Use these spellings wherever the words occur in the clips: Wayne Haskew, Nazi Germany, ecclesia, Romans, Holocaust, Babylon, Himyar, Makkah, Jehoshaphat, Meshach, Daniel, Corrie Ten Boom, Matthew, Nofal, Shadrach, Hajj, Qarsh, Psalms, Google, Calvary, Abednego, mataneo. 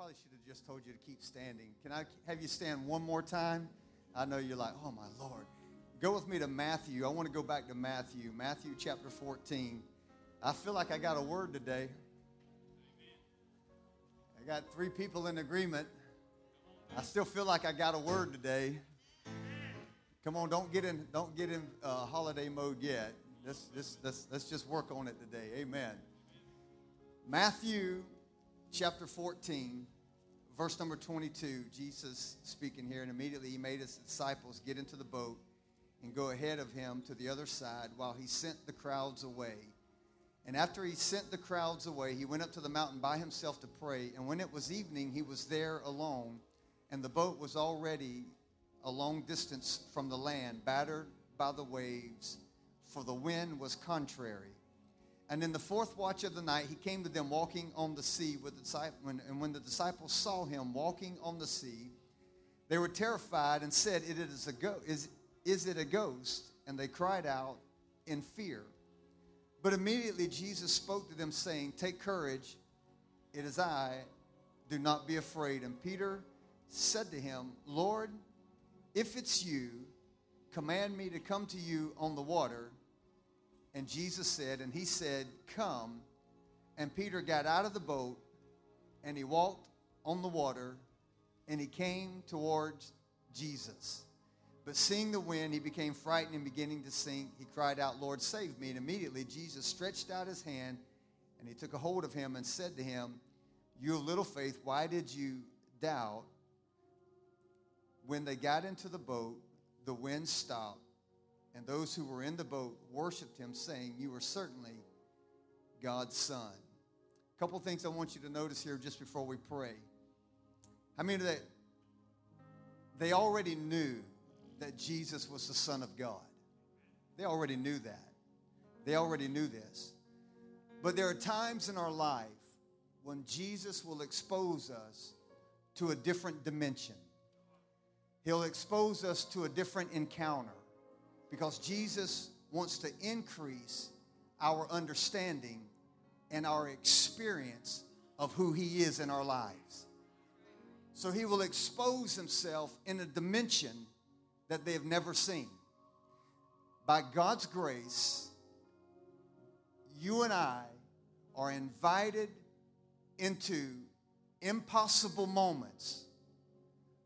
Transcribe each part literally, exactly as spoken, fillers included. probably should have just told you to keep standing. Can I have you stand one more time? I know you're like, oh, my Lord. Go with me to Matthew. I want to go back to Matthew. Matthew chapter fourteen. I feel like I got a word today. I got three people in agreement. I still feel like I got a word today. Come on, don't get in, don't get in uh, holiday mode yet. Let's, let's, let's, let's just work on it today. Amen. Matthew chapter fourteen, verse number twenty-two. Jesus speaking here, and immediately he made his disciples get into the boat and go ahead of him to the other side while he sent the crowds away. And after he sent the crowds away, he went up to the mountain by himself to pray. And when it was evening, he was there alone. And the boat was already a long distance from the land, battered by the waves, for the wind was contrary. And in the fourth watch of the night, he came to them walking on the sea with the disciples. And when the disciples saw him walking on the sea, they were terrified and said, "It is a go- is, is it a ghost?" And they cried out in fear. But immediately Jesus spoke to them, saying, "Take courage, it is I, do not be afraid." And Peter said to him, "Lord, if it's you, command me to come to you on the water." And Jesus said, and he said, "Come." And Peter got out of the boat, and he walked on the water, and he came towards Jesus. But seeing the wind, he became frightened and beginning to sink. He cried out, "Lord, save me." And immediately Jesus stretched out his hand, and he took a hold of him and said to him, "You of little faith, why did you doubt?" When they got into the boat, the wind stopped, and those who were in the boat worshiped him, saying, "You are certainly God's son." A couple things I want you to notice here just before we pray. I mean, they, they already knew that Jesus was the Son of God. They already knew that. They already knew this. But there are times in our life when Jesus will expose us to a different dimension. He'll expose us to a different encounter, because Jesus wants to increase our understanding and our experience of who he is in our lives. So he will expose himself in a dimension that they have never seen. By God's grace, you and I are invited into impossible moments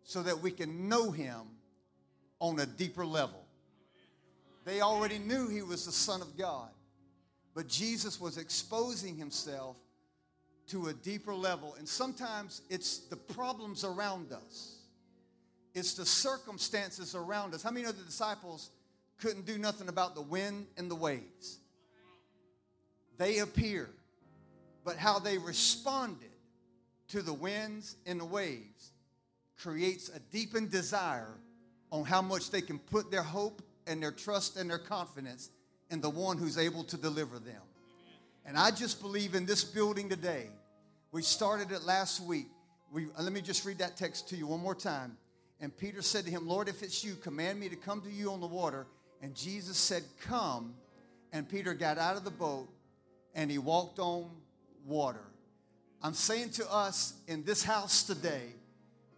so that we can know him on a deeper level. They already knew he was the Son of God, but Jesus was exposing himself to a deeper level. And sometimes it's the problems around us. It's the circumstances around us. How many of the disciples couldn't do nothing about the wind and the waves? They appear, but how they responded to the winds and the waves creates a deepened desire on how much they can put their hope and their trust and their confidence in the one who's able to deliver them. And I just believe in this building today. We started it last week. We, let me just read that text to you one more time. And Peter said to him, "Lord, if it's you, command me to come to you on the water." And Jesus said, "Come." And Peter got out of the boat, and he walked on water. I'm saying to us in this house today,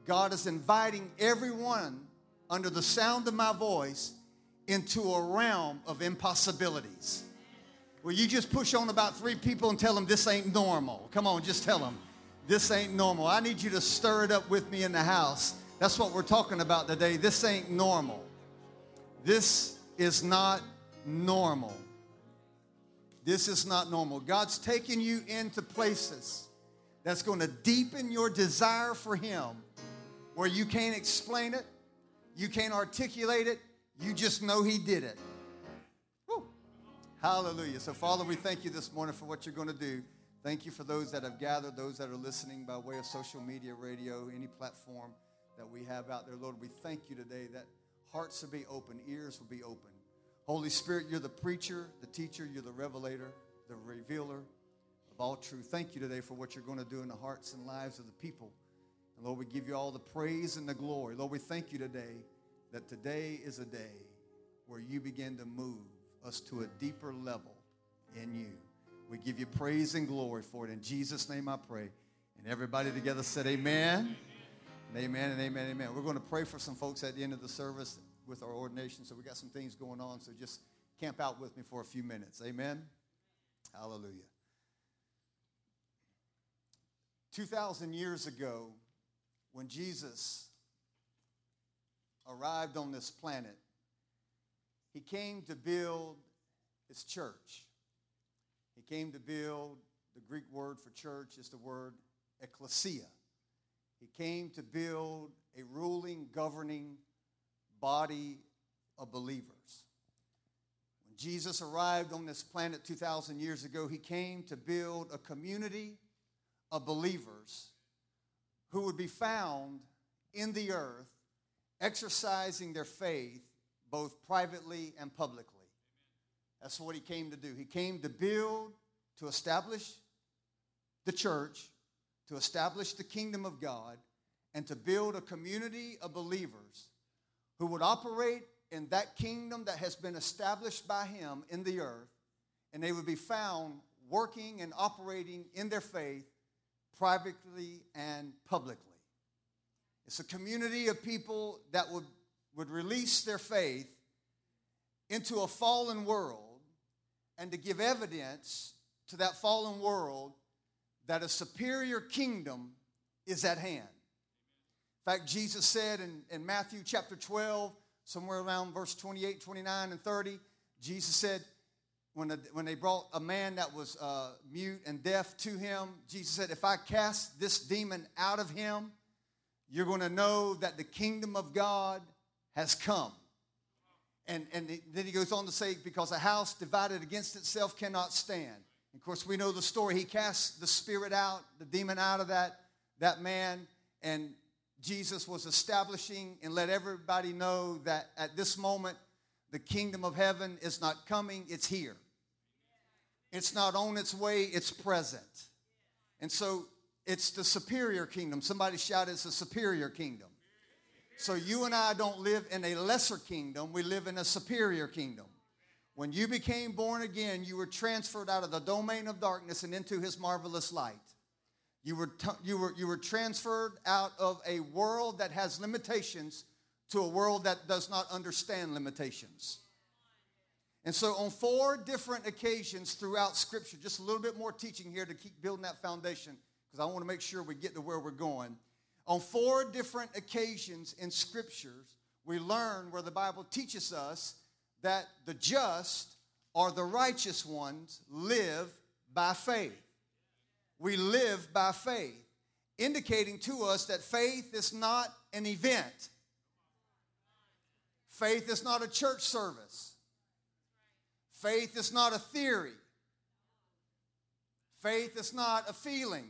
God is inviting everyone under the sound of my voice into a realm of impossibilities. Will you just push on about three people and tell them this ain't normal? Come on, just tell them this ain't normal. I need you to stir it up with me in the house. That's what we're talking about today. This ain't normal. This is not normal. This is not normal. God's taking you into places that's going to deepen your desire for him, where you can't explain it, you can't articulate it, you just know he did it. Woo. Hallelujah. So, Father, we thank you this morning for what you're going to do. Thank you for those that have gathered, those that are listening by way of social media, radio, any platform that we have out there. Lord, we thank you today that hearts will be open, ears will be open. Holy Spirit, you're the preacher, the teacher, you're the revelator, the revealer of all truth. Thank you today for what you're going to do in the hearts and lives of the people. And Lord, we give you all the praise and the glory. Lord, we thank you today that today is a day where you begin to move us to a deeper level in you. We give you praise and glory for it. In Jesus' name I pray. And And everybody together said amen. And amen and amen and amen. We're going to pray for some folks at the end of the service with our ordination. So we got some things going on. So just camp out with me for a few minutes. Amen. Hallelujah. two thousand years ago, when Jesus arrived on this planet, he came to build his church. He came to build, the Greek word for church is the word ecclesia. He came to build a ruling, governing body of believers. When Jesus arrived on this planet two thousand years ago, he came to build a community of believers who would be found in the earth exercising their faith both privately and publicly. That's what he came to do. He came to build, to establish the church, to establish the kingdom of God, and to build a community of believers who would operate in that kingdom that has been established by him in the earth, and they would be found working and operating in their faith privately and publicly. It's a community of people that would, would release their faith into a fallen world and to give evidence to that fallen world that a superior kingdom is at hand. In fact, Jesus said in, in Matthew chapter twelve, somewhere around verse twenty-eight, twenty-nine, and thirty, Jesus said, when, the, when they brought a man that was uh, mute and deaf to him, Jesus said, if I cast this demon out of him, you're going to know that the kingdom of God has come. And, and then he goes on to say, because a house divided against itself cannot stand. Of course, we know the story. He cast the spirit out, the demon out of that, that man. And Jesus was establishing and let everybody know that at this moment, the kingdom of heaven is not coming. It's here. It's not on its way. It's present. And so it's the superior kingdom. Somebody shout, it's a superior kingdom. So you and I don't live in a lesser kingdom. We live in a superior kingdom. When you became born again, you were transferred out of the domain of darkness and into his marvelous light. You were, t- you were, you were transferred out of a world that has limitations to a world that does not understand limitations. And so on four different occasions throughout Scripture, just a little bit more teaching here to keep building that foundation because I want to make sure we get to where we're going. On four different occasions in Scriptures, we learn where the Bible teaches us that the just or the righteous ones live by faith. We live by faith, indicating to us that faith is not an event. Faith is not a church service. Faith is not a theory. Faith is not a feeling.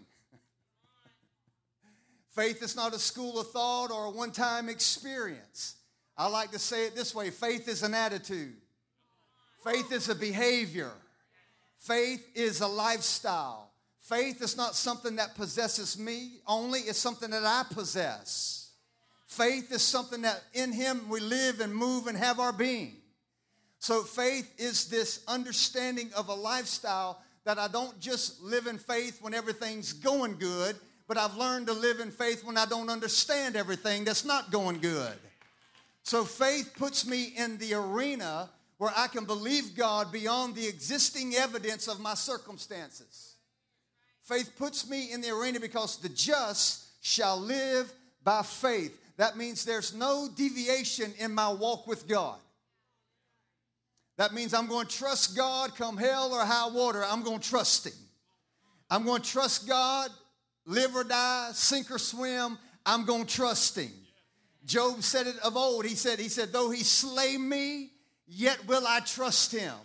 Faith is not a school of thought or a one-time experience. I like to say it this way. Faith is an attitude. Faith is a behavior. Faith is a lifestyle. Faith is not something that possesses me only. It's something that I possess. Faith is something that in him we live and move and have our being. So faith is this understanding of a lifestyle that I don't just live in faith when everything's going good, but I've learned to live in faith when I don't understand everything that's not going good. So faith puts me in the arena where I can believe God beyond the existing evidence of my circumstances. Faith puts me in the arena because the just shall live by faith. That means there's no deviation in my walk with God. That means I'm going to trust God come hell or high water. I'm going to trust him. I'm going to trust God. Live or die, sink or swim, I'm going to trust him. Job said it of old. He said, he said, though he slay me, yet will I trust him.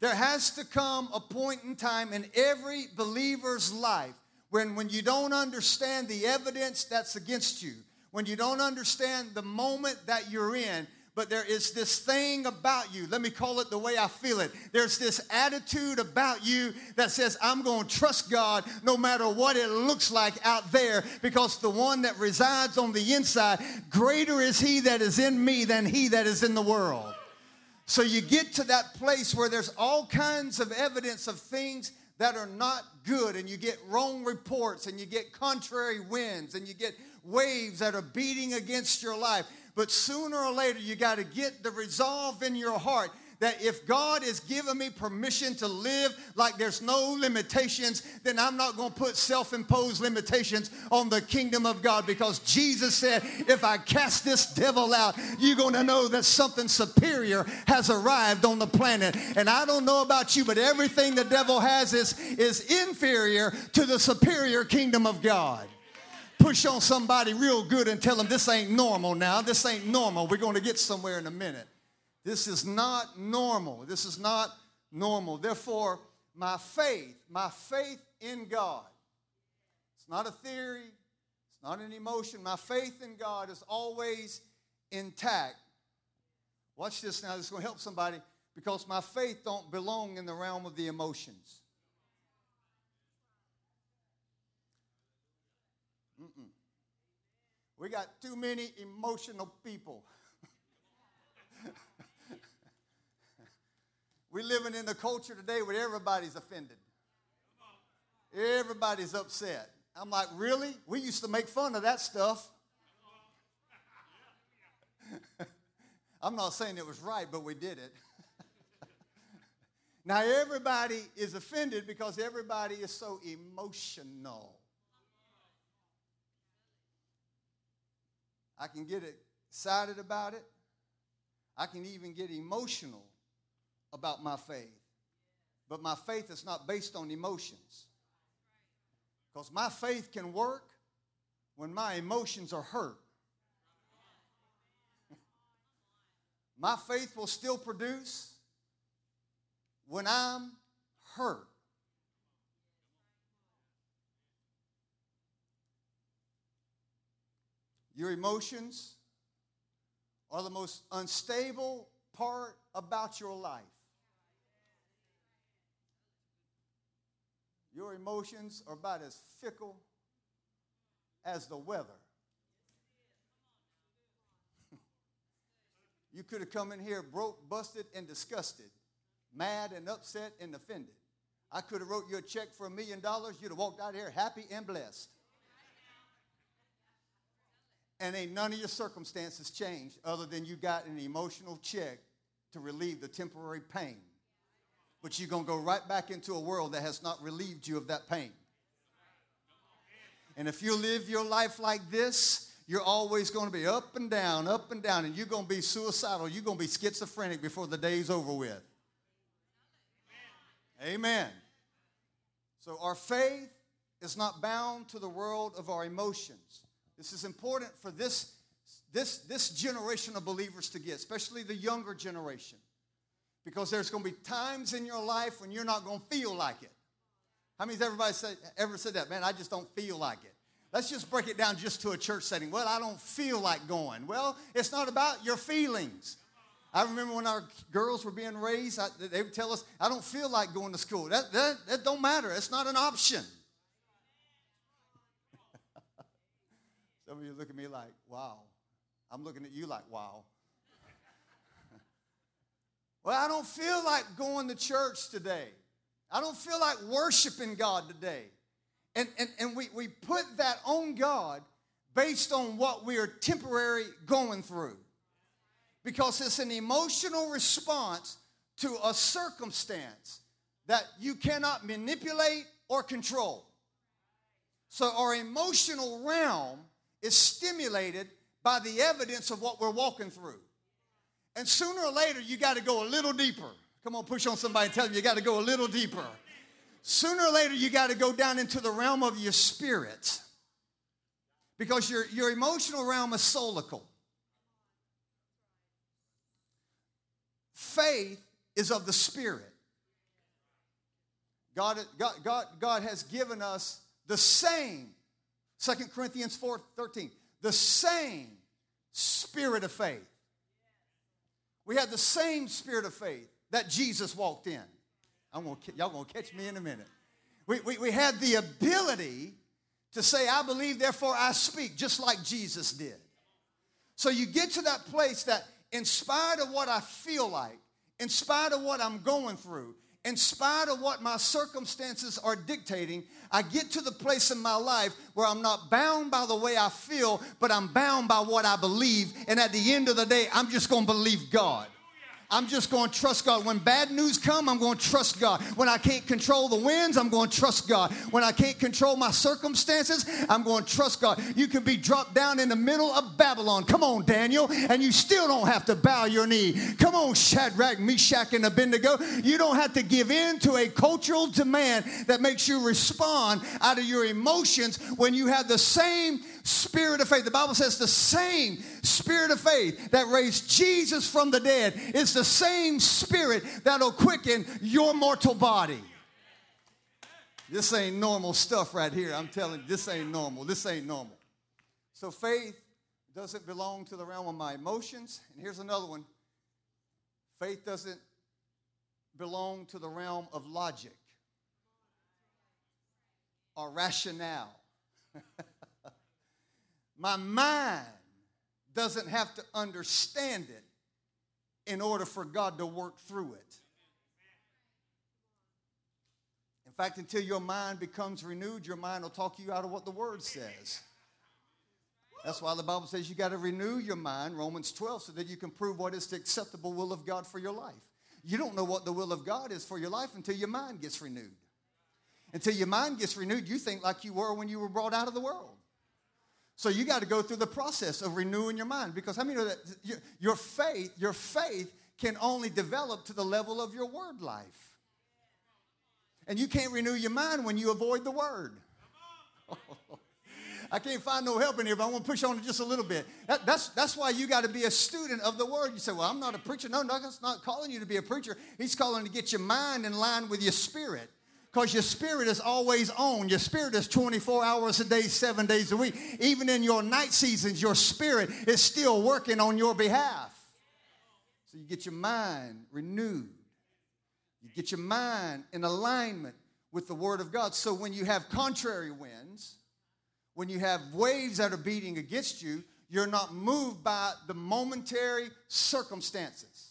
There has to come a point in time in every believer's life when, when you don't understand the evidence that's against you, when you don't understand the moment that you're in, but there is this thing about you. Let me call it the way I feel it. There's this attitude about you that says, I'm going to trust God no matter what it looks like out there, because the one that resides on the inside, greater is he that is in me than he that is in the world. So you get to that place where there's all kinds of evidence of things that are not good, and you get wrong reports, and you get contrary winds, and you get waves that are beating against your life. But sooner or later, you got to get the resolve in your heart that if God has given me permission to live like there's no limitations, then I'm not going to put self-imposed limitations on the kingdom of God, because Jesus said, if I cast this devil out, you're going to know that something superior has arrived on the planet. And I don't know about you, but everything the devil has is, is inferior to the superior kingdom of God. Push on somebody real good and tell them this ain't normal now. This ain't normal. We're going to get somewhere in a minute. This is not normal. This is not normal. Therefore, my faith, my faith in God, it's not a theory, it's not an emotion. My faith in God is always intact. Watch this now. This is going to help somebody, because my faith don't belong in the realm of the emotions. Mm-mm. We got too many emotional people. We're living in a culture today where everybody's offended. Everybody's upset. I'm like, really? We used to make fun of that stuff. I'm not saying it was right, but we did it. Now everybody is offended because everybody is so emotional. I can get excited about it. I can even get emotional about my faith. But my faith is not based on emotions. Because my faith can work when my emotions are hurt. My faith will still produce when I'm hurt. Your emotions are the most unstable part about your life. Your emotions are about as fickle as the weather. You could have come in here broke, busted, and disgusted, mad and upset and offended. I could have wrote you a check for a million dollars. You'd have walked out here happy and blessed. And ain't none of your circumstances changed other than you got an emotional check to relieve the temporary pain. But you're going to go right back into a world that has not relieved you of that pain. And if you live your life like this, you're always going to be up and down, up and down, and you're going to be suicidal. You're going to be schizophrenic before the day's over with. Amen. Amen. So our faith is not bound to the world of our emotions. This is important for this This, this generation of believers to get, especially the younger generation, because there's going to be times in your life when you're not going to feel like it. How many of everybody say, ever said that? Man, I just don't feel like it. Let's just break it down just to a church setting. Well, I don't feel like going. Well, it's not about your feelings. I remember when our girls were being raised, I, they would tell us, I don't feel like going to school. That, that, that don't matter. It's not an option. Some of you look at me like, wow. I'm looking at you like, wow. Well, I don't feel like going to church today. I don't feel like worshiping God today. And, and, and we, we put that on God based on what we are temporarily going through. Because it's an emotional response to a circumstance that you cannot manipulate or control. So our emotional realm is stimulated by the evidence of what we're walking through. And sooner or later, you got to go a little deeper. Come on, push on somebody and tell them you got to go a little deeper. Sooner or later, you got to go down into the realm of your spirit. Because your, your emotional realm is solical. Faith is of the spirit. God, God, God, God has given us the same, Second Corinthians four thirteen. The same spirit of faith. We have the same spirit of faith that Jesus walked in. I'm gonna, y'all going to catch me in a minute. We, we, we have the ability to say, I believe, therefore I speak, just like Jesus did. So you get to that place that in spite of what I feel like, in spite of what I'm going through, in spite of what my circumstances are dictating, I get to the place in my life where I'm not bound by the way I feel, but I'm bound by what I believe. And at the end of the day, I'm just going to believe God. I'm just going to trust God. When bad news come, I'm going to trust God. When I can't control the winds, I'm going to trust God. When I can't control my circumstances, I'm going to trust God. You can be dropped down in the middle of Babylon. Come on, Daniel. And you still don't have to bow your knee. Come on, Shadrach, Meshach, and Abednego. You don't have to give in to a cultural demand that makes you respond out of your emotions when you have the same spirit of faith. The Bible says the same spirit of faith that raised Jesus from the dead is the same spirit that'll quicken your mortal body. This ain't normal stuff right here. I'm telling you, this ain't normal. This ain't normal. So faith doesn't belong to the realm of my emotions. And here's another one. Faith doesn't belong to the realm of logic or rationale. My mind doesn't have to understand it in order for God to work through it. In fact, until your mind becomes renewed, your mind will talk you out of what the Word says. That's why the Bible says you got to renew your mind, Romans twelve, so that you can prove what is the acceptable will of God for your life. You don't know what the will of God is for your life until your mind gets renewed. Until your mind gets renewed, you think like you were when you were brought out of the world. So you got to go through the process of renewing your mind, because I mean, your faith, your faith can only develop to the level of your word life. And you can't renew your mind when you avoid the word. I can't find no help in here, but I want to push on just a little bit. That, that's, that's why you got to be a student of the word. You say, well, I'm not a preacher. No, no, God's not calling you to be a preacher. He's calling to get your mind in line with your spirit. Because your spirit is always on. Your spirit is twenty-four hours a day, seven days a week. Even in your night seasons, your spirit is still working on your behalf. So you get your mind renewed. You get your mind in alignment with the Word of God. So when you have contrary winds, when you have waves that are beating against you, you're not moved by the momentary circumstances.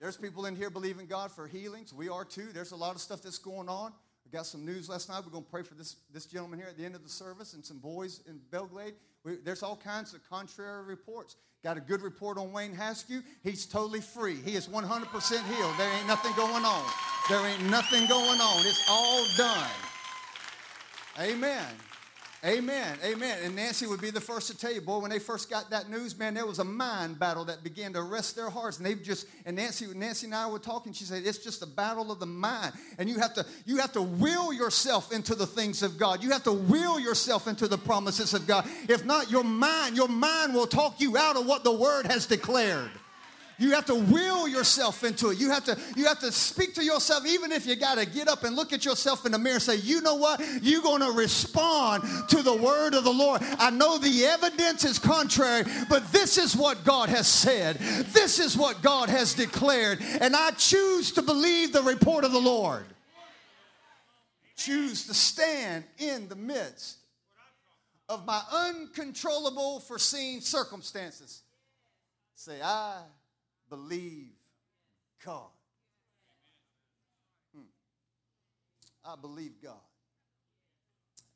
There's people in here believing God for healings. We are too. There's a lot of stuff that's going on. We got some news last night. We're going to pray for this, this gentleman here at the end of the service and some boys in Belglade. We, there's all kinds of contrary reports. Got a good report on Wayne Haskew. He's totally free. He is one hundred percent healed. There ain't nothing going on. There ain't nothing going on. It's all done. Amen. Amen. Amen. And Nancy would be the first to tell you, boy, when they first got that news, man, there was a mind battle that began to arrest their hearts. And they just, and Nancy, Nancy and I were talking. She said, it's just a battle of the mind. And you have to, you have to will yourself into the things of God. You have to will yourself into the promises of God. If not, your mind, your mind will talk you out of what the Word has declared. You have to will yourself into it. You have to, you have to speak to yourself, even if you got to get up and look at yourself in the mirror and say, you know what? You're going to respond to the word of the Lord. I know the evidence is contrary, but this is what God has said. This is what God has declared. And I choose to believe the report of the Lord. Choose to stand in the midst of my uncontrollable, foreseen circumstances. Say, I... believe God. Hmm. I believe God.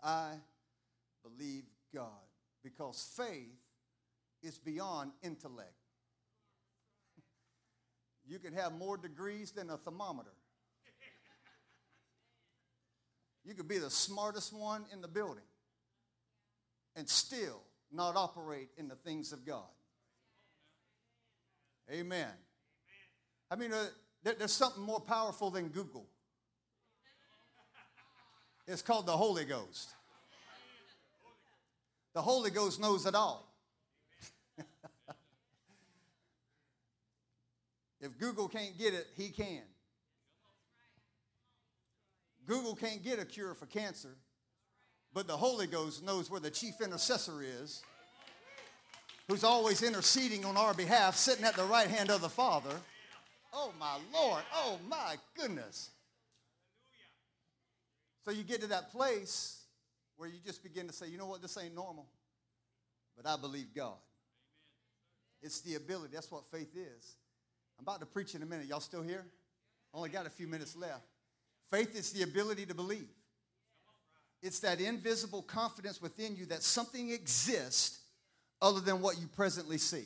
I believe God. Because faith is beyond intellect. You can have more degrees than a thermometer. You could be the smartest one in the building and still not operate in the things of God. Amen. I mean, uh, there, there's something more powerful than Google. It's called the Holy Ghost. The Holy Ghost knows it all. If Google can't get it, he can. Google can't get a cure for cancer, but the Holy Ghost knows where the chief intercessor is, who's always interceding on our behalf, sitting at the right hand of the Father. Oh, my Lord. Oh, my goodness. So you get to that place where you just begin to say, you know what, this ain't normal, but I believe God. It's the ability. That's what faith is. I'm about to preach in a minute. Y'all still here? Only got a few minutes left. Faith is the ability to believe. It's that invisible confidence within you that something exists other than what you presently see.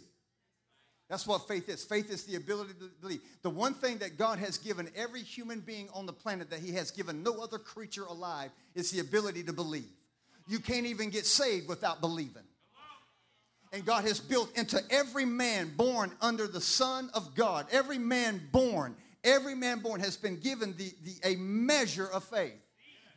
That's what faith is. Faith is the ability to believe. The one thing that God has given every human being on the planet that he has given no other creature alive is the ability to believe. You can't even get saved without believing. And God has built into every man born under the Son of God, every man born, every man born has been given the, the a measure of faith.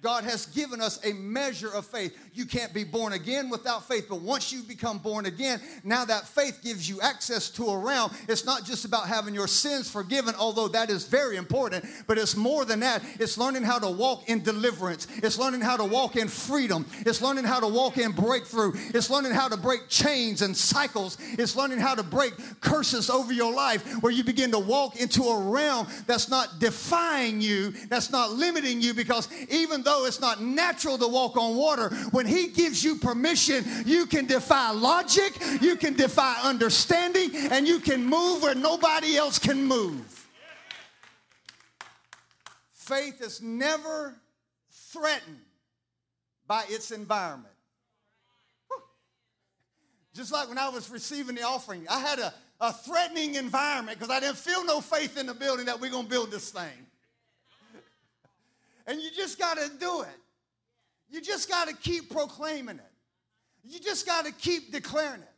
God has given us a measure of faith. You can't be born again without faith, but once you become born again, now that faith gives you access to a realm. It's not just about having your sins forgiven, although that is very important, but it's more than that. It's learning how to walk in deliverance. It's learning how to walk in freedom. It's learning how to walk in breakthrough. It's learning how to break chains and cycles. It's learning how to break curses over your life, where you begin to walk into a realm that's not defying you, that's not limiting you, because even though it's not natural to walk on water, when he gives you permission, you can defy logic, you can defy understanding, and you can move where nobody else can move. Yeah. Faith is never threatened by its environment. Whew. Just like when I was receiving the offering, I had a, a threatening environment because I didn't feel no faith in the building that we're going to build this thing. And you just got to do it. You just got to keep proclaiming it. You just got to keep declaring it.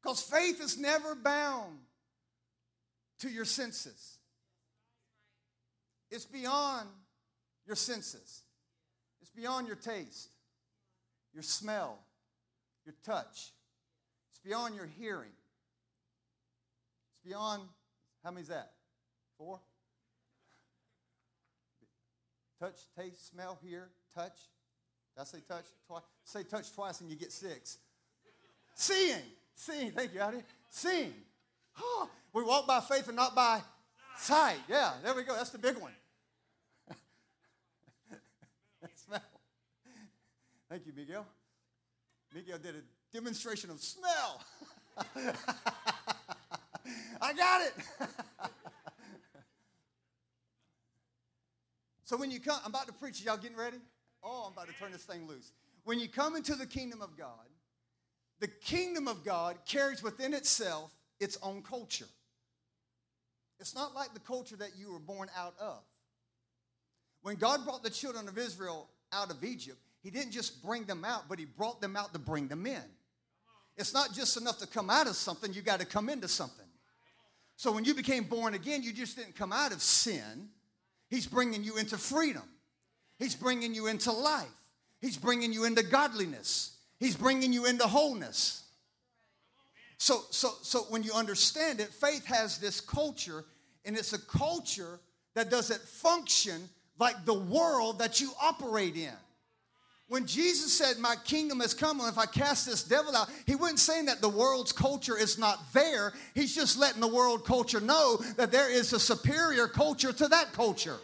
Because faith is never bound to your senses. It's beyond your senses. It's beyond your taste, your smell, your touch. It's beyond your hearing. It's beyond, how many is that? Four? Touch, taste, smell, hear, touch. Did I say touch twice? Say touch twice and you get six. Seeing. Seeing. Thank you, out here. Seeing. Oh, we walk by faith and not by sight. Yeah, there we go. That's the big one. Smell. Thank you, Miguel. Miguel did a demonstration of smell. I got it. So when you come, I'm about to preach. Y'all getting ready? Oh, I'm about to turn this thing loose. When you come into the kingdom of God, the kingdom of God carries within itself its own culture. It's not like the culture that you were born out of. When God brought the children of Israel out of Egypt, he didn't just bring them out, but he brought them out to bring them in. It's not just enough to come out of something. You got to come into something. So when you became born again, you just didn't come out of sin. He's bringing you into freedom. He's bringing you into life. He's bringing you into godliness. He's bringing you into wholeness. So, so, so when you understand it, faith has this culture, and it's a culture that doesn't function like the world that you operate in. When Jesus said, my kingdom has come, and if I cast this devil out, he wasn't saying that the world's culture is not there. He's just letting the world culture know that there is a superior culture to that culture.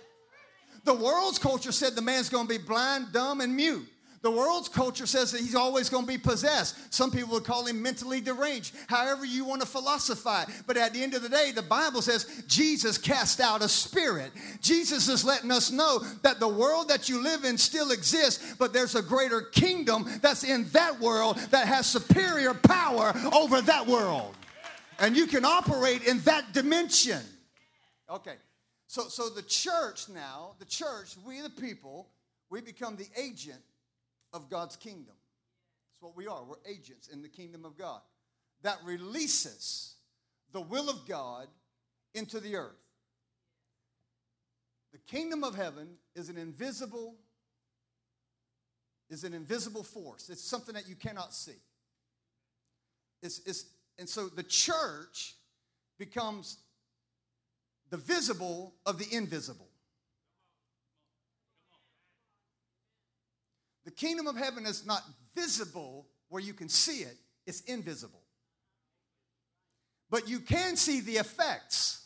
The world's culture said the man's going to be blind, dumb, and mute. The world's culture says that he's always going to be possessed. Some people would call him mentally deranged. However you want to philosophize. But at the end of the day, the Bible says Jesus cast out a spirit. Jesus is letting us know that the world that you live in still exists, but there's a greater kingdom that's in that world that has superior power over that world. And you can operate in that dimension. Okay. So, so the church now, the church, we the people, we become the agent of God's kingdom. That's what we are. We're agents in the kingdom of God that releases the will of God into the earth. The kingdom of heaven is an invisible, is an invisible force. It's something that you cannot see. It's, it's, and so the church becomes the visible of the invisible. The kingdom of heaven is not visible where you can see it. It's invisible. But you can see the effects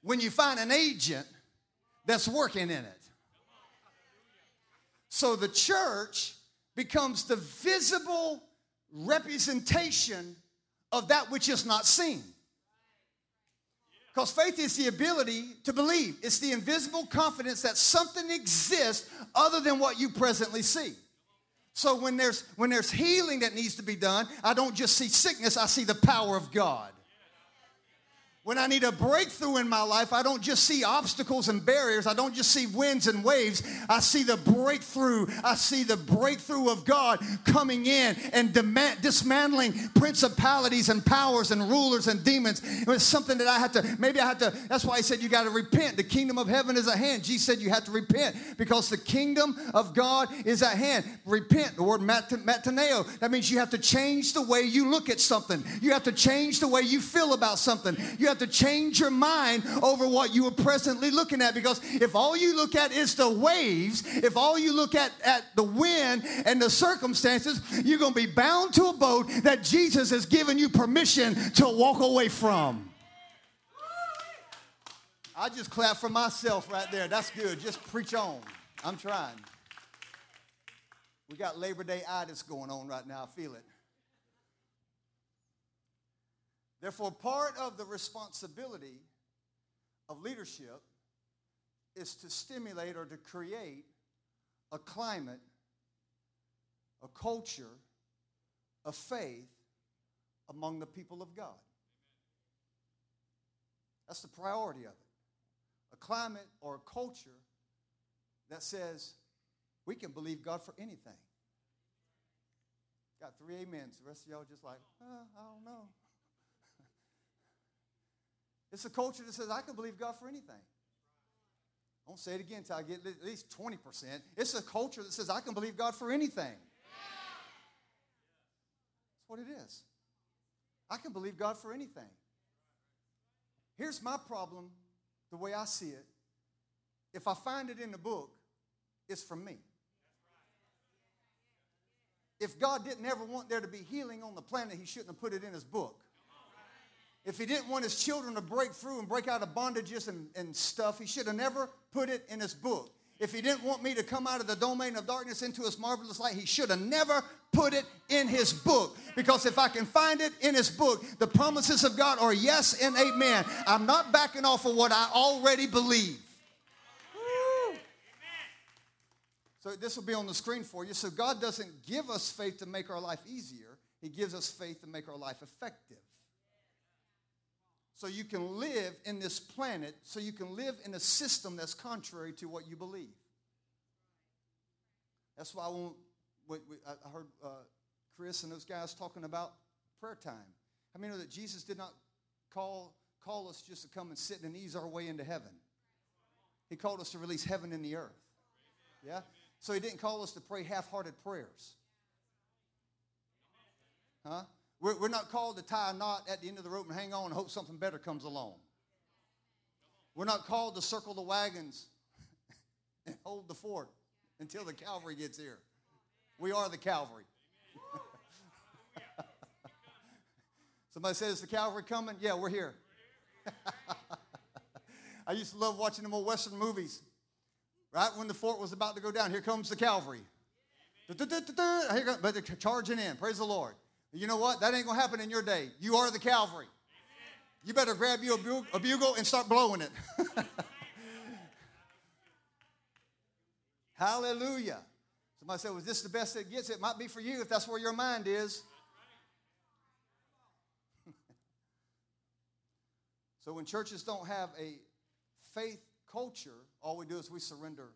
when you find an agent that's working in it. So the church becomes the visible representation of that which is not seen. Because faith is the ability to believe. It's the invisible confidence that something exists other than what you presently see. So when there's when there's healing that needs to be done, I don't just see sickness, I see the power of God. When I need a breakthrough in my life, I don't just see obstacles and barriers. I don't just see winds and waves. I see the breakthrough. I see the breakthrough of God coming in and demand, dismantling principalities and powers and rulers and demons. It was something that I had to, maybe I had to, that's why he said you got to repent. The kingdom of heaven is at hand. Jesus said you have to repent because the kingdom of God is at hand. Repent, the word mat- mataneo, that means you have to change the way you look at something. You have to change the way you feel about something. You have to change your mind over what you are presently looking at, because if all you look at is the waves, if all you look at, at the wind and the circumstances, you're going to be bound to a boat that Jesus has given you permission to walk away from. I just clap for myself right there. That's good. Just preach on. I'm trying. We got Labor Day itis going on right now. I feel it. Therefore, part of the responsibility of leadership is to stimulate or to create a climate, a culture of faith among the people of God. That's the priority of it. A climate or a culture that says we can believe God for anything. Got three amens. The rest of y'all just like, oh, I don't know. It's a culture that says, I can believe God for anything. I won't say it again until I get at least twenty percent. It's a culture that says, I can believe God for anything. That's what it is. I can believe God for anything. Here's my problem, the way I see it. If I find it in the book, it's from me. If God didn't ever want there to be healing on the planet, he shouldn't have put it in his book. If he didn't want his children to break through and break out of bondages and, and stuff, he should have never put it in his book. If he didn't want me to come out of the domain of darkness into his marvelous light, he should have never put it in his book. Because if I can find it in his book, the promises of God are yes and amen. I'm not backing off of what I already believe. Woo. So this will be on the screen for you. So God doesn't give us faith to make our life easier. He gives us faith to make our life effective. So you can live in this planet, so you can live in a system that's contrary to what you believe. That's why when I heard uh, Chris and those guys talking about prayer time. I mean, that Jesus did not call, call us just to come and sit and ease our way into heaven. He called us to release heaven in the earth. Yeah? So he didn't call us to pray half-hearted prayers. Huh? We're not called to tie a knot at the end of the rope and hang on and hope something better comes along. We're not called to circle the wagons and hold the fort until the cavalry gets here. We are the cavalry. Somebody says, is the cavalry coming? Yeah, we're here. I used to love watching them old Western movies. Right when the fort was about to go down, here comes the cavalry. But they're charging in. Praise the Lord. You know what? That ain't going to happen in your day. You are the Calvary. You better grab you a bugle, a bugle and start blowing it. Hallelujah. Somebody said, was this the best it gets? It might be for you if that's where your mind is. So when churches don't have a faith culture, all we do is we surrender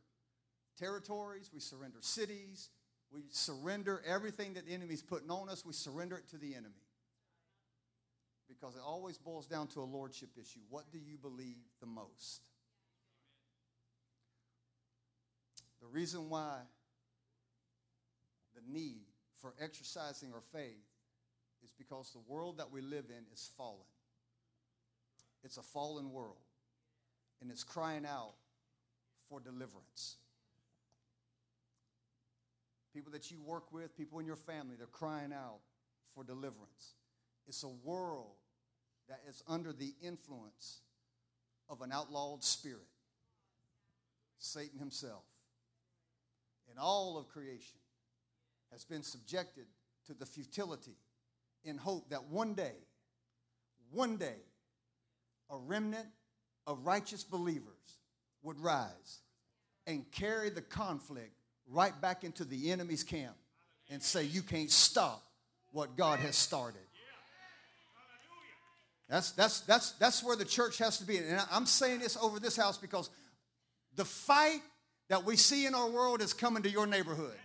territories, we surrender cities. We surrender everything that the enemy's putting on us. We surrender it to the enemy. Because it always boils down to a lordship issue. What do you believe the most? The reason why the need for exercising our faith is because the world that we live in is fallen. It's a fallen world. And it's crying out for deliverance. People that you work with, people in your family, they're crying out for deliverance. It's a world that is under the influence of an outlawed spirit, Satan himself. And all of creation has been subjected to the futility in hope that one day, one day, a remnant of righteous believers would rise and carry the conflict right back into the enemy's camp and say, you can't stop what God has started. That's, that's, that's, that's where the church has to be. And I'm saying this over this house because the fight that we see in our world is coming to your neighborhood.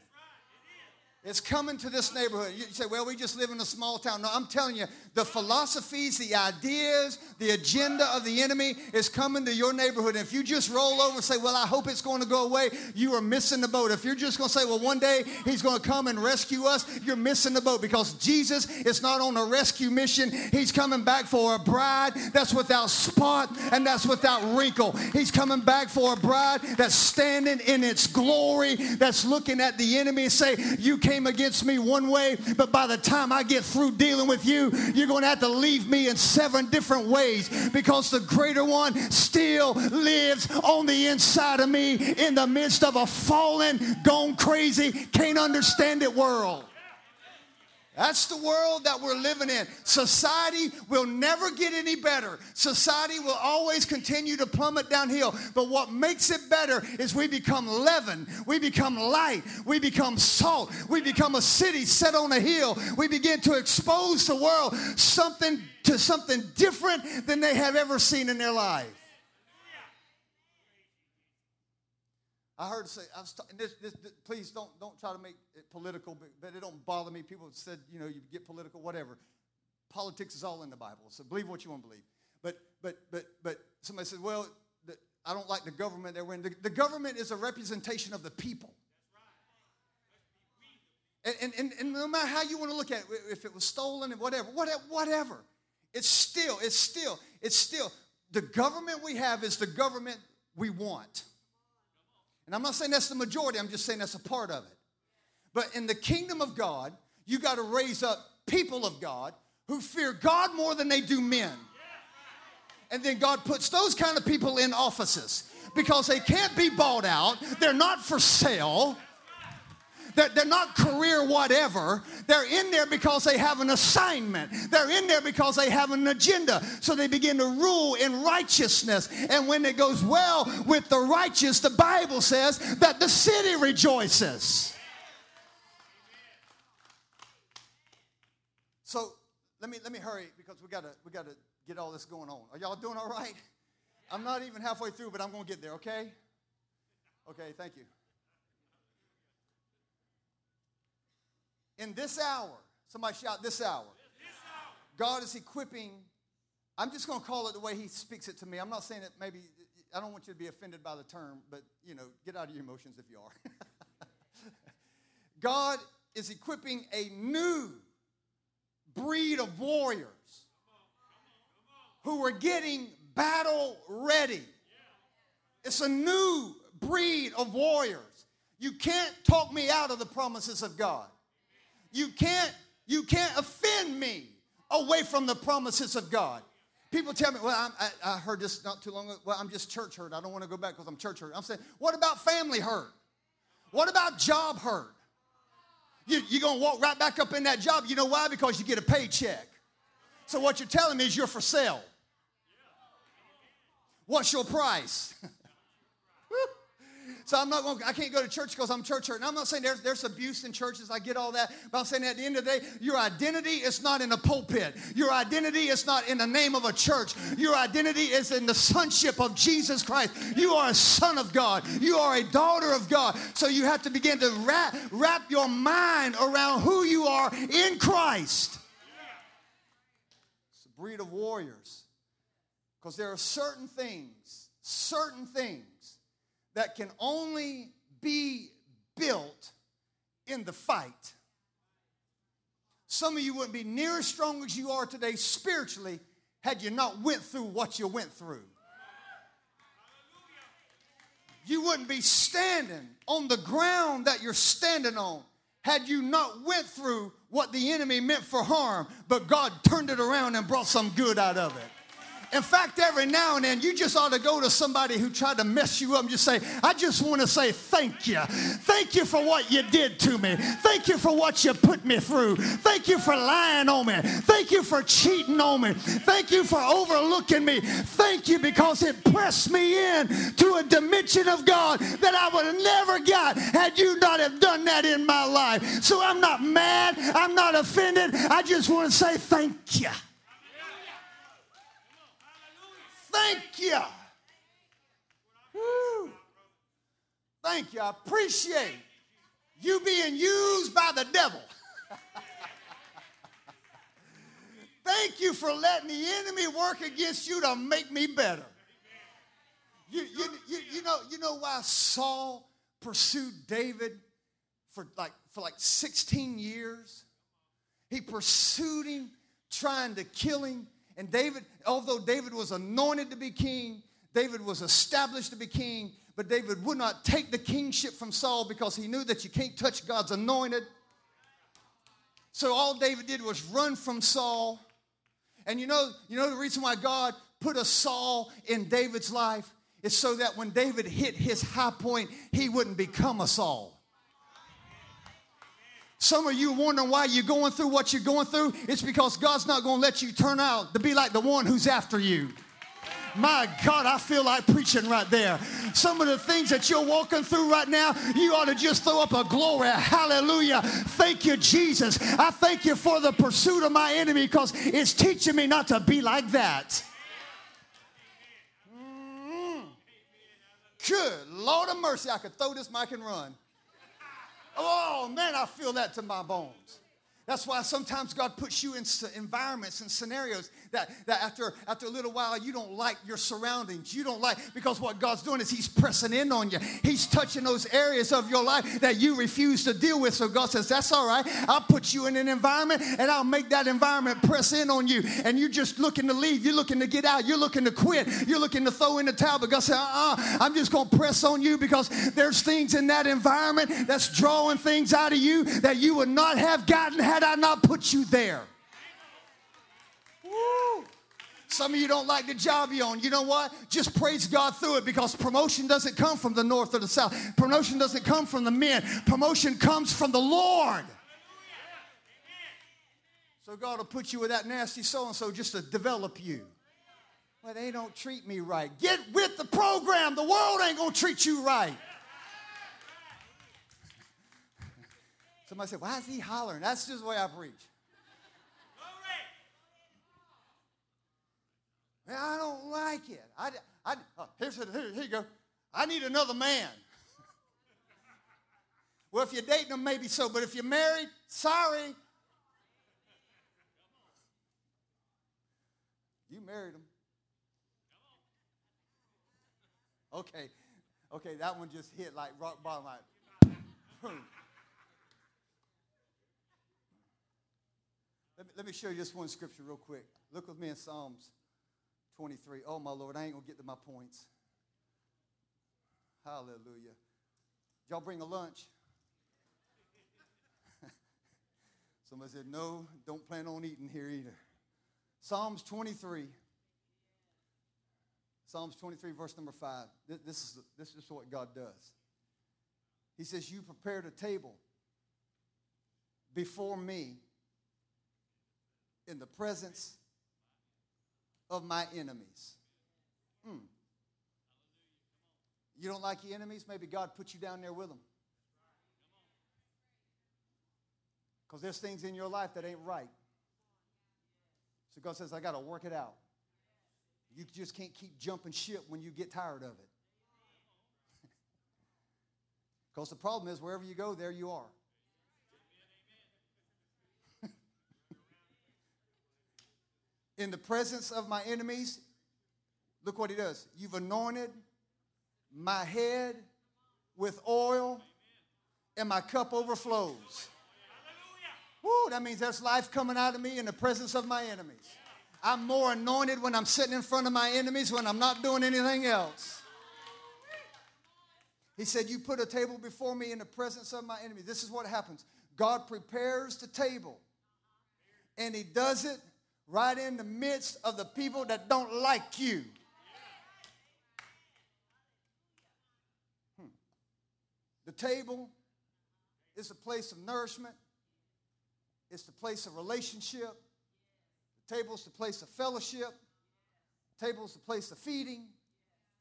It's coming to this neighborhood. You say, well, we just live in a small town. No, I'm telling you, the philosophies, the ideas, the agenda of the enemy is coming to your neighborhood. And if you just roll over and say, well, I hope it's going to go away, you are missing the boat. If you're just going to say, well, one day he's going to come and rescue us, you're missing the boat because Jesus is not on a rescue mission. He's coming back for a bride that's without spot and that's without wrinkle. He's coming back for a bride that's standing in its glory, that's looking at the enemy and say, you can't came against me one way, but by the time I get through dealing with you, you're going to have to leave me in seven different ways because the greater one still lives on the inside of me in the midst of a fallen, gone crazy, can't understand it world. That's the world that we're living in. Society will never get any better. Society will always continue to plummet downhill. But what makes it better is we become leaven. We become light. We become salt. We become a city set on a hill. We begin to expose the world something to something different than they have ever seen in their life. I heard say, I was t- this, this, this, please don't don't try to make it political, but, but it don't bother me. People said, you know, you get political, whatever. Politics is all in the Bible, so believe what you want to believe. But but but but somebody said, well, the, I don't like the government that we're in. The, the government is a representation of the people. And, and, and, and no matter how you want to look at it, if it was stolen and whatever, whatever, whatever, it's still, it's still, it's still, the government we have is the government we want. And I'm not saying that's the majority. I'm just saying that's a part of it. But in the kingdom of God, you got to raise up people of God who fear God more than they do men. And then God puts those kind of people in offices because they can't be bought out. They're not for sale. They're not career whatever. They're in there because they have an assignment. They're in there because they have an agenda. So they begin to rule in righteousness. And when it goes well with the righteous, the Bible says that the city rejoices. So let me let me hurry because we gotta we gotta get all this going on. Are y'all doing all right? I'm not even halfway through, but I'm gonna get there. Okay. Okay. Thank you. In this hour, somebody shout this hour. This hour. God is equipping. I'm just going to call it the way he speaks it to me. I'm not saying that maybe, I don't want you to be offended by the term, but, you know, get out of your emotions if you are. God is equipping a new breed of warriors who are getting battle ready. It's a new breed of warriors. You can't talk me out of the promises of God. You can't, you can't offend me away from the promises of God. People tell me, well, I'm, I, I heard this not too long ago. Well, I'm just church hurt. I don't want to go back because I'm church hurt. I'm saying, what about family hurt? What about job hurt? You, you're going to walk right back up in that job. You know why? Because you get a paycheck. So what you're telling me is you're for sale. What's your price? So I'm not going. I can't go to church because I'm church hurt. And I'm not saying there's there's abuse in churches. I get all that, but I'm saying at the end of the day, your identity is not in a pulpit. Your identity is not in the name of a church. Your identity is in the sonship of Jesus Christ. You are a son of God. You are a daughter of God. So you have to begin to wrap wrap your mind around who you are in Christ. It's a breed of warriors, because there are certain things, certain things. that can only be built in the fight. Some of you wouldn't be near as strong as you are today spiritually had you not went through what you went through. You wouldn't be standing on the ground that you're standing on had you not went through what the enemy meant for harm, but God turned it around and brought some good out of it. In fact, every now and then, you just ought to go to somebody who tried to mess you up and just say, I just want to say thank you. Thank you for what you did to me. Thank you for what you put me through. Thank you for lying on me. Thank you for cheating on me. Thank you for overlooking me. Thank you because it pressed me in to a dimension of God that I would have never got had you not have done that in my life. So I'm not mad. I'm not offended. I just want to say thank you. Thank you. Woo. Thank you. I appreciate you being used by the devil. Thank you for letting the enemy work against you to make me better. You, you, you, you know, you know why Saul pursued David for like for like sixteen years? He pursued him, trying to kill him. And David, although David was anointed to be king, David was established to be king, but David would not take the kingship from Saul because he knew that you can't touch God's anointed. So all David did was run from Saul. And you know, you know the reason why God put a Saul in David's life is so that when David hit his high point, he wouldn't become a Saul. Some of you wondering why you're going through what you're going through. It's because God's not going to let you turn out to be like the one who's after you. My God, I feel like preaching right there. Some of the things that you're walking through right now, you ought to just throw up a glory, a hallelujah. Thank you, Jesus. I thank you for the pursuit of my enemy because it's teaching me not to be like that. Mm-hmm. Good Lord of mercy, I could throw this mic and run. Oh, man, I feel that to my bones. That's why sometimes God puts you in environments and scenarios that, that after, after a little while you don't like your surroundings. You don't like, because what God's doing is he's pressing in on you. He's touching those areas of your life that you refuse to deal with. So God says, that's all right. I'll put you in an environment and I'll make that environment press in on you. And you're just looking to leave. You're looking to get out. You're looking to quit. You're looking to throw in the towel. But God said, uh-uh, I'm just going to press on you because there's things in that environment that's drawing things out of you that you would not have gotten had I not put you there. Woo. Some of you don't like the job you're on. You know what? Just praise God through it because promotion doesn't come from the north or the south. Promotion doesn't come from the men. Promotion comes from the Lord. So God will put you with that nasty so-and-so just to develop you. Well, they don't treat me right. Get with the program. The world ain't going to treat you right. Somebody said, why is he hollering? That's just the way I preach. Man, I don't like it. I, I, oh, here's, here, here you go. I need another man. Well, if you're dating him, maybe so. But if you're married, sorry. You married him. Okay. Okay, that one just hit like rock bottom. Like, boom. Let me show you just one scripture real quick. Look with me in Psalms twenty-three. Oh, my Lord, I ain't going to get to my points. Hallelujah. Y'all bring a lunch? Somebody said, no, don't plan on eating here either. Psalms twenty-three. Psalms twenty-three, verse number five. This is, this is what God does. He says, you prepared a table before me in the presence of my enemies. Mm. You don't like your enemies? Maybe God put you down there with them. Because there's things in your life that ain't right. So God says, I got to work it out. You just can't keep jumping ship when you get tired of it. Because the problem is, wherever you go, there you are. In the presence of my enemies, look what he does. You've anointed my head with oil, and my cup overflows. Woo, that means there's life coming out of me in the presence of my enemies. I'm more anointed when I'm sitting in front of my enemies, when I'm not doing anything else. He said, you put a table before me in the presence of my enemies. This is what happens. God prepares the table, and he does it right in the midst of the people that don't like you. Hmm. The table is a place of nourishment. It's the place of relationship. The table is the place of fellowship. The table is the place of feeding.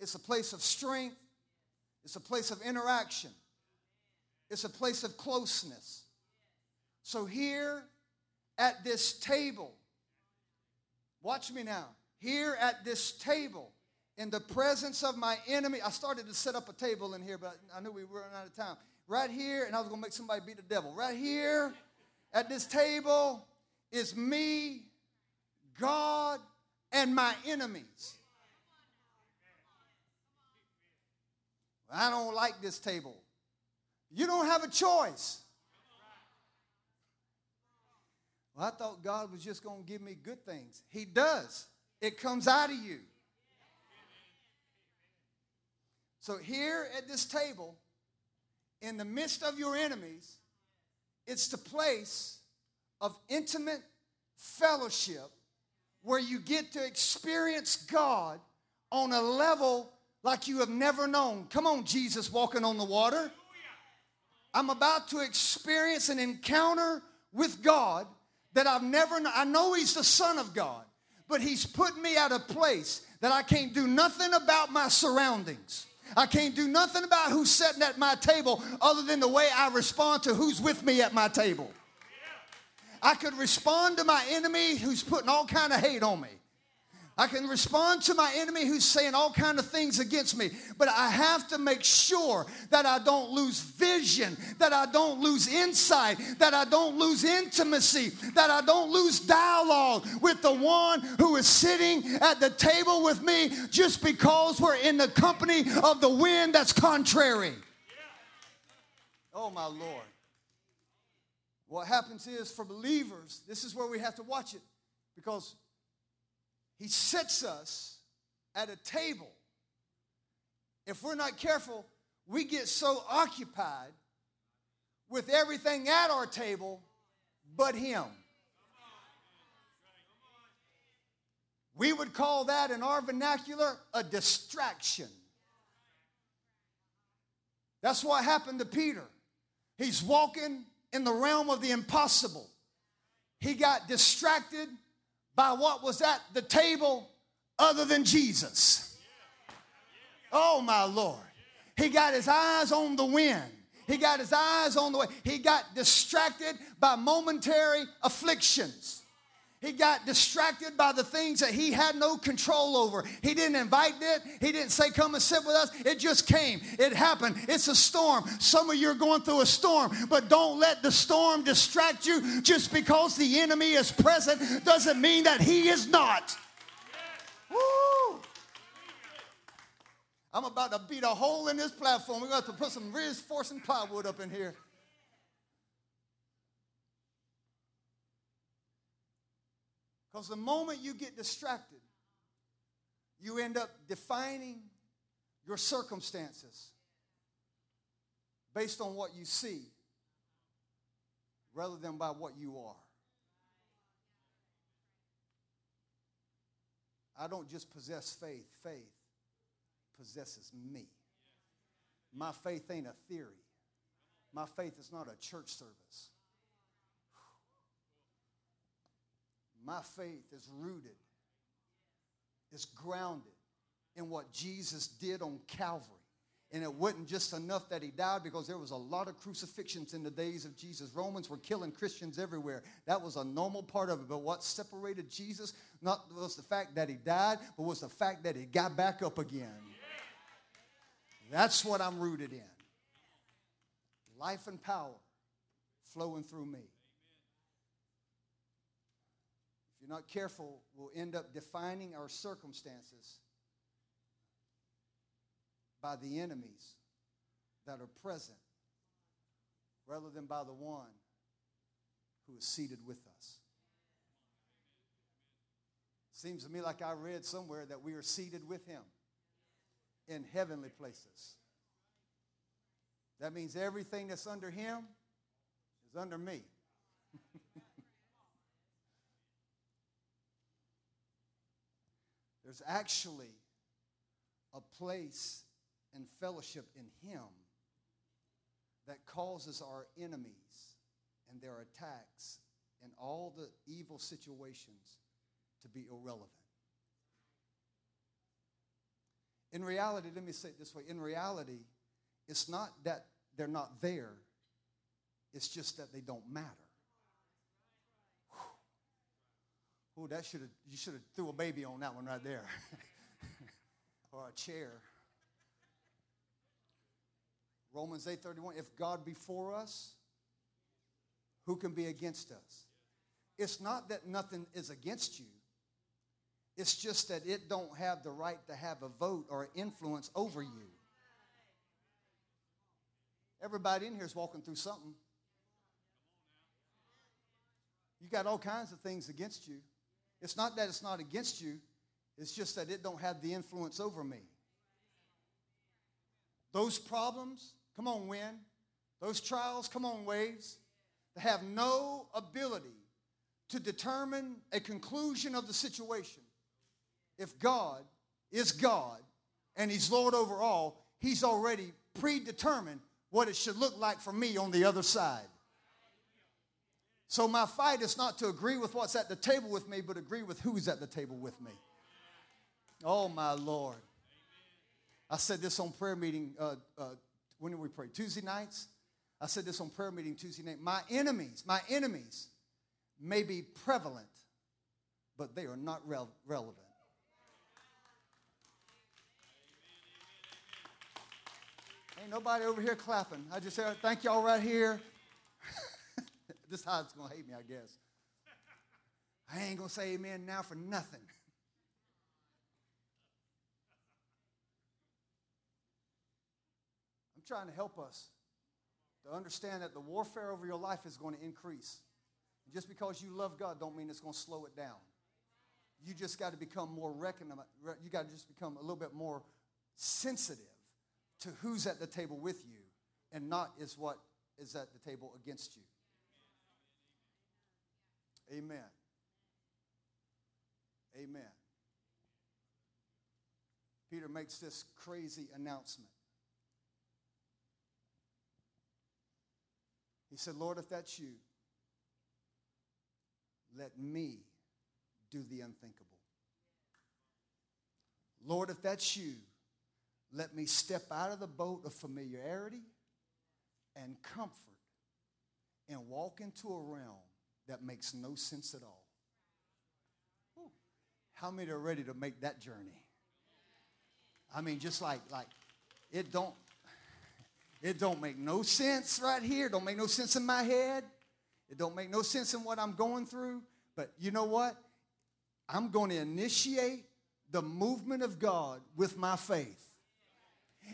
It's a place of strength. It's a place of interaction. It's a place of closeness. So here at this table, watch me now. Here at this table, in the presence of my enemy, I started to set up a table in here, but I knew we were running out of time. Right here, and I was going to make somebody beat the devil. Right here at this table is me, God, and my enemies. I don't like this table. You don't have a choice. Well, I thought God was just going to give me good things. He does. It comes out of you. So here at this table, in the midst of your enemies, it's the place of intimate fellowship where you get to experience God on a level like you have never known. Come on, Jesus walking on the water. I'm about to experience an encounter with God that I've never known. I know he's the Son of God, but he's put me at a place that I can't do nothing about my surroundings. I can't do nothing about who's sitting at my table other than the way I respond to who's with me at my table. I could respond to my enemy who's putting all kind of hate on me. I can respond to my enemy who's saying all kinds of things against me, but I have to make sure that I don't lose vision, that I don't lose insight, that I don't lose intimacy, that I don't lose dialogue with the one who is sitting at the table with me just because we're in the company of the wind that's contrary. Oh, my Lord. What happens is for believers, this is where we have to watch it, because he sits us at a table. If we're not careful, we get so occupied with everything at our table but him. We would call that in our vernacular a distraction. That's what happened to Peter. He's walking in the realm of the impossible. He got distracted by what was at the table other than Jesus. Oh, my Lord. He got his eyes on the wind. He got his eyes on the way. He got distracted by momentary afflictions. He got distracted by the things that he had no control over. He didn't invite it. He didn't say, come and sit with us. It just came. It happened. It's a storm. Some of you are going through a storm, but don't let the storm distract you. Just because the enemy is present doesn't mean that he is not. Woo! I'm about to beat a hole in this platform. We're going to have to put some reinforcing plywood up in here. Because the moment you get distracted, you end up defining your circumstances based on what you see rather than by what you are. I don't just possess faith. Faith possesses me. My faith ain't a theory. My faith is not a church service. My faith is rooted, it's grounded in what Jesus did on Calvary. And it wasn't just enough that he died, because there was a lot of crucifixions in the days of Jesus. Romans were killing Christians everywhere. That was a normal part of it. But what separated Jesus not was the fact that he died, but was the fact that he got back up again. That's what I'm rooted in. Life and power flowing through me. Not careful, we'll end up defining our circumstances by the enemies that are present rather than by the one who is seated with us. Seems to me like I read somewhere that we are seated with him in heavenly places. That means everything that's under him is under me. There's actually a place and fellowship in Him that causes our enemies and their attacks and all the evil situations to be irrelevant. In reality, let me say it this way. In reality, it's not that they're not there. It's just that they don't matter. Whew. Ooh, that should have you should have threw a baby on that one right there. Or a chair. Romans eight thirty-one, if God be for us, who can be against us? It's not that nothing is against you. It's just that it don't have the right to have a vote or influence over you. Everybody in here is walking through something. You got all kinds of things against you. It's not that it's not against you. It's just that it don't have the influence over me. Those problems, come on, wind. Those trials, come on, waves. They have no ability to determine a conclusion of the situation. If God is God and He's Lord over all, He's already predetermined what it should look like for me on the other side. So my fight is not to agree with what's at the table with me, but agree with who's at the table with me. Oh, my Lord. I said this on prayer meeting, uh, uh, when did we pray? Tuesday nights? I said this on prayer meeting Tuesday night. My enemies, my enemies may be prevalent, but they are not re- relevant. Ain't nobody over here clapping. I just said, thank y'all right here. This hide's going to hate me, I guess. I ain't going to say amen now for nothing. I'm trying to help us to understand that the warfare over your life is going to increase. And just because you love God don't mean it's going to slow it down. You just got to become more recon- you got to just become a little bit more sensitive to who's at the table with you, and not is what is at the table against you. Amen. Amen. Peter makes this crazy announcement. He said, Lord, if that's you, let me do the unthinkable. Lord, if that's you, let me step out of the boat of familiarity and comfort and walk into a realm that makes no sense at all. Ooh. How many are ready to make that journey? I mean, just like, like it don't, it don't make no sense right here. It don't make no sense in my head. It don't make no sense in what I'm going through. But you know what? I'm going to initiate the movement of God with my faith.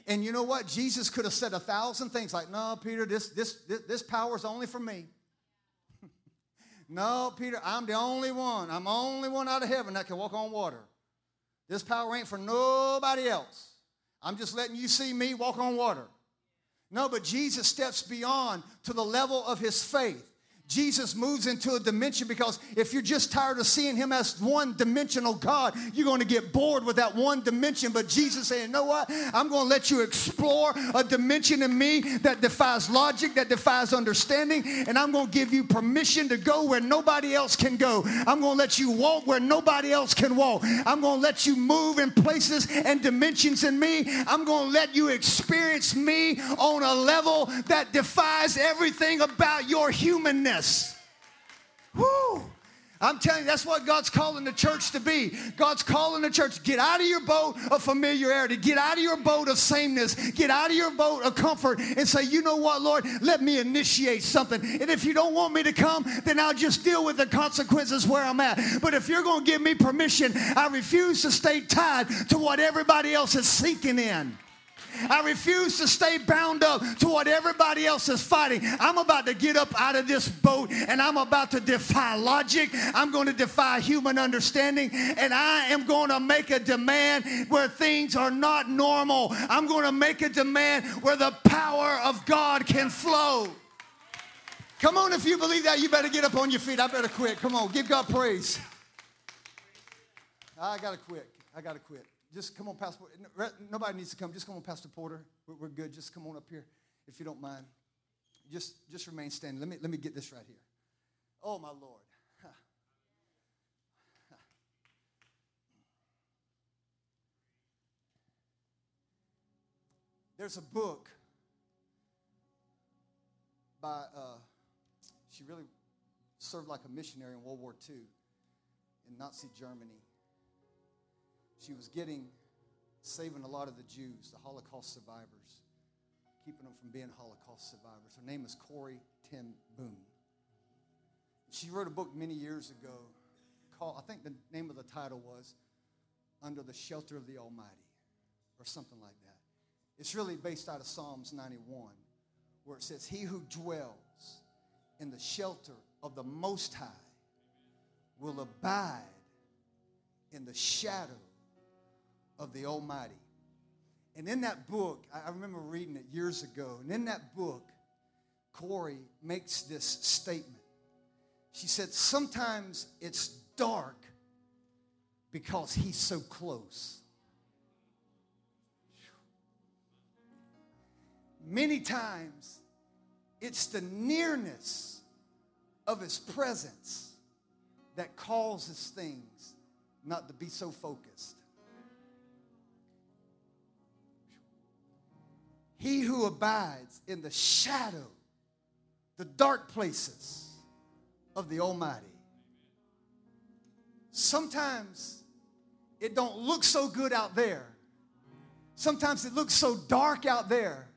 And you know what? Jesus could have said a thousand things like, no, Peter, this this this, this power is only for me. No, Peter, I'm the only one. I'm the only one out of heaven that can walk on water. This power ain't for nobody else. I'm just letting you see me walk on water. No, but Jesus steps beyond to the level of his faith. Jesus moves into a dimension, because if you're just tired of seeing him as one-dimensional God, you're going to get bored with that one dimension. But Jesus saying, you know what? I'm going to let you explore a dimension in me that defies logic, that defies understanding, and I'm going to give you permission to go where nobody else can go. I'm going to let you walk where nobody else can walk. I'm going to let you move in places and dimensions in me. I'm going to let you experience me on a level that defies everything about your humanness. Woo. I'm telling you, that's what God's calling the church to be. God's calling the church, get out of your boat of familiarity. Get out of your boat of sameness. Get out of your boat of comfort and say, you know what, Lord, let me initiate something. And if you don't want me to come, then I'll just deal with the consequences where I'm at. But if you're going to give me permission, I refuse to stay tied to what everybody else is sinking in. I refuse to stay bound up to what everybody else is fighting. I'm about to get up out of this boat, and I'm about to defy logic. I'm going to defy human understanding, and I am going to make a demand where things are not normal. I'm going to make a demand where the power of God can flow. Come on, if you believe that, you better get up on your feet. I better quit. Come on, give God praise. I got to quit. I got to quit. Just come on, Pastor Porter. Nobody needs to come. Just come on, Pastor Porter. We're, we're good. Just come on up here if you don't mind. Just just remain standing. Let me, let me get this right here. Oh, my Lord. Huh. Huh. There's a book by, uh, she really served like a missionary in World War Two in Nazi Germany. She was getting, saving a lot of the Jews, the Holocaust survivors, keeping them from being Holocaust survivors. Her name is Corrie Ten Boom. She wrote a book many years ago called, I think the name of the title was Under the Shelter of the Almighty or something like that. It's really based out of Psalms ninety-one, where it says, he who dwells in the shelter of the Most High will abide in the shadow of the Almighty. And in that book, I remember reading it years ago, and in that book, Corrie makes this statement. She said, sometimes it's dark because he's so close. Many times, it's the nearness of his presence that causes things not to be so focused. He who abides in the shadow, the dark places of the Almighty. Sometimes it don't look so good out there. Sometimes it looks so dark out there.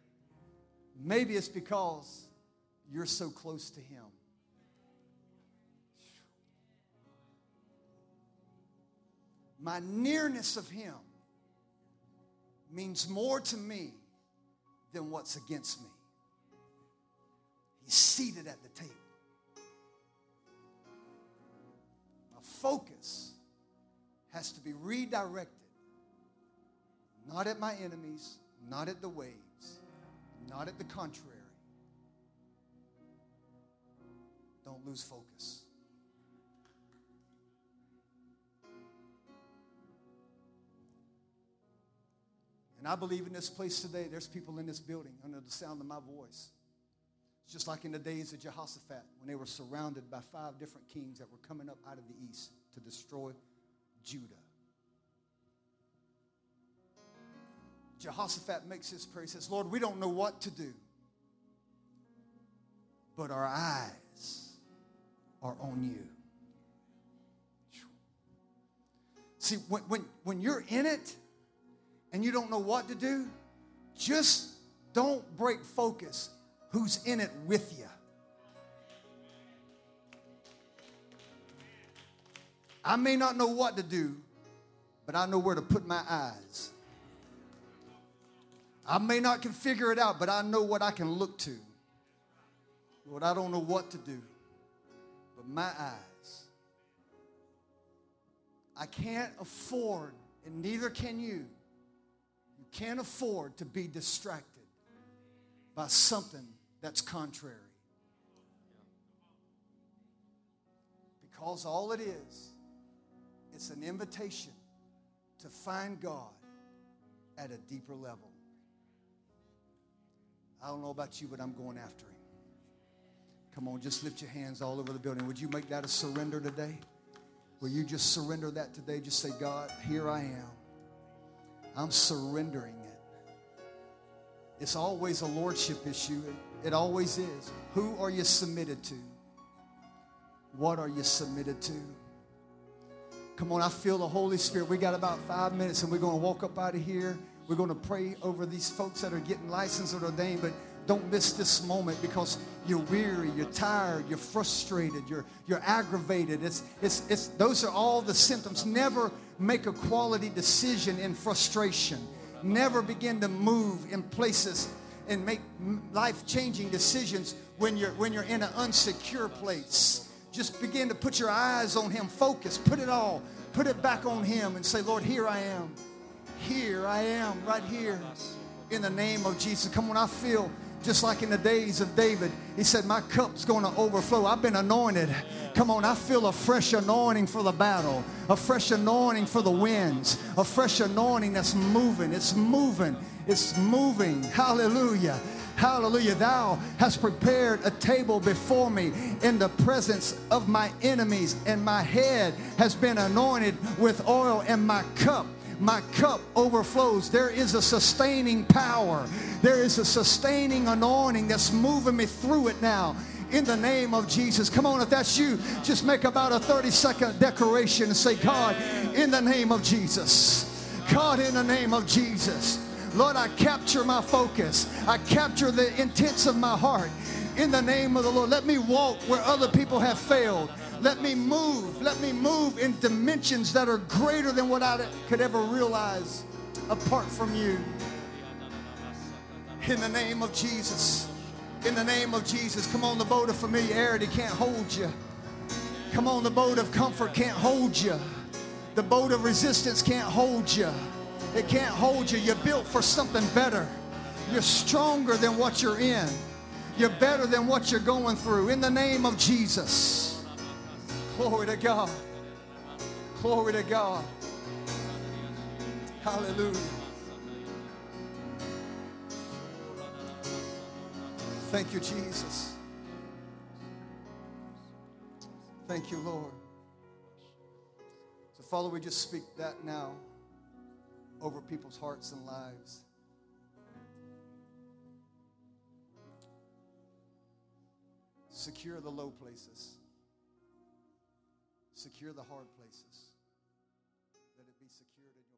Maybe it's because you're so close to him. My nearness of him means more to me than what's against me. He's seated at the table. My focus has to be redirected, not at my enemies, not at the waves, not at the contrary. Don't lose focus. And I believe in this place today, there's people in this building under the sound of my voice. It's just like in the days of Jehoshaphat, when they were surrounded by five different kings that were coming up out of the east to destroy Judah. Jehoshaphat makes his prayer. He says, Lord, we don't know what to do, but our eyes are on you. See, when, when, when you're in it, and you don't know what to do, just don't break focus who's in it with you. I may not know what to do, but I know where to put my eyes. I may not can figure it out, but I know what I can look to. Lord, I don't know what to do, but my eyes. I can't afford, and neither can you, you can't afford to be distracted by something that's contrary. Because all it is, it's an invitation to find God at a deeper level. I don't know about you, but I'm going after him. Come on, just lift your hands all over the building. Would you make that a surrender today? Will you just surrender that today? Just say, God, here I am. I'm surrendering it. It's always a lordship issue. It, it always is. Who are you submitted to? What are you submitted to? Come on, I feel the Holy Spirit. We got about five minutes and we're going to walk up out of here. We're going to pray over these folks that are getting licensed or ordained, but don't miss this moment because you're weary, you're tired, you're frustrated, you're you're aggravated. It's it's it's those are all the symptoms. Never make a quality decision in frustration. Never begin to move in places and make life-changing decisions when you're when you're in an unsecure place. Just begin to put your eyes on him. Focus. Put it all. Put it back on him and say, Lord, here I am. Here I am, right here. In the name of Jesus. Come on, I feel Just like in the days of David, he said, my cup's going to overflow. I've been anointed. Come on, I feel a fresh anointing for the battle, a fresh anointing for the winds, a fresh anointing that's moving. It's moving. It's moving. Hallelujah. Hallelujah. Thou hast prepared a table before me in the presence of my enemies, and my head has been anointed with oil, and my cup My cup overflows. There is a sustaining power. There is a sustaining anointing that's moving me through it now. In the name of Jesus. Come on, if that's you, just make about a thirty-second declaration and say, God, in the name of Jesus. God, in the name of Jesus. Lord, I capture my focus. I capture the intents of my heart. In the name of the Lord, let me walk where other people have failed. Let me move. Let me move in dimensions that are greater than what I could ever realize apart from you. In the name of Jesus. In the name of Jesus. Come on, the boat of familiarity can't hold you. Come on, the boat of comfort can't hold you. The boat of resistance can't hold you. It can't hold you. You're built for something better. You're stronger than what you're in. You're better than what you're going through. In the name of Jesus. Glory to God. Glory to God. Hallelujah. Thank you, Jesus. Thank you, Lord. So, Father, we just speak that now over people's hearts and lives. Secure the low places. Secure the hard places. Let it be secured in your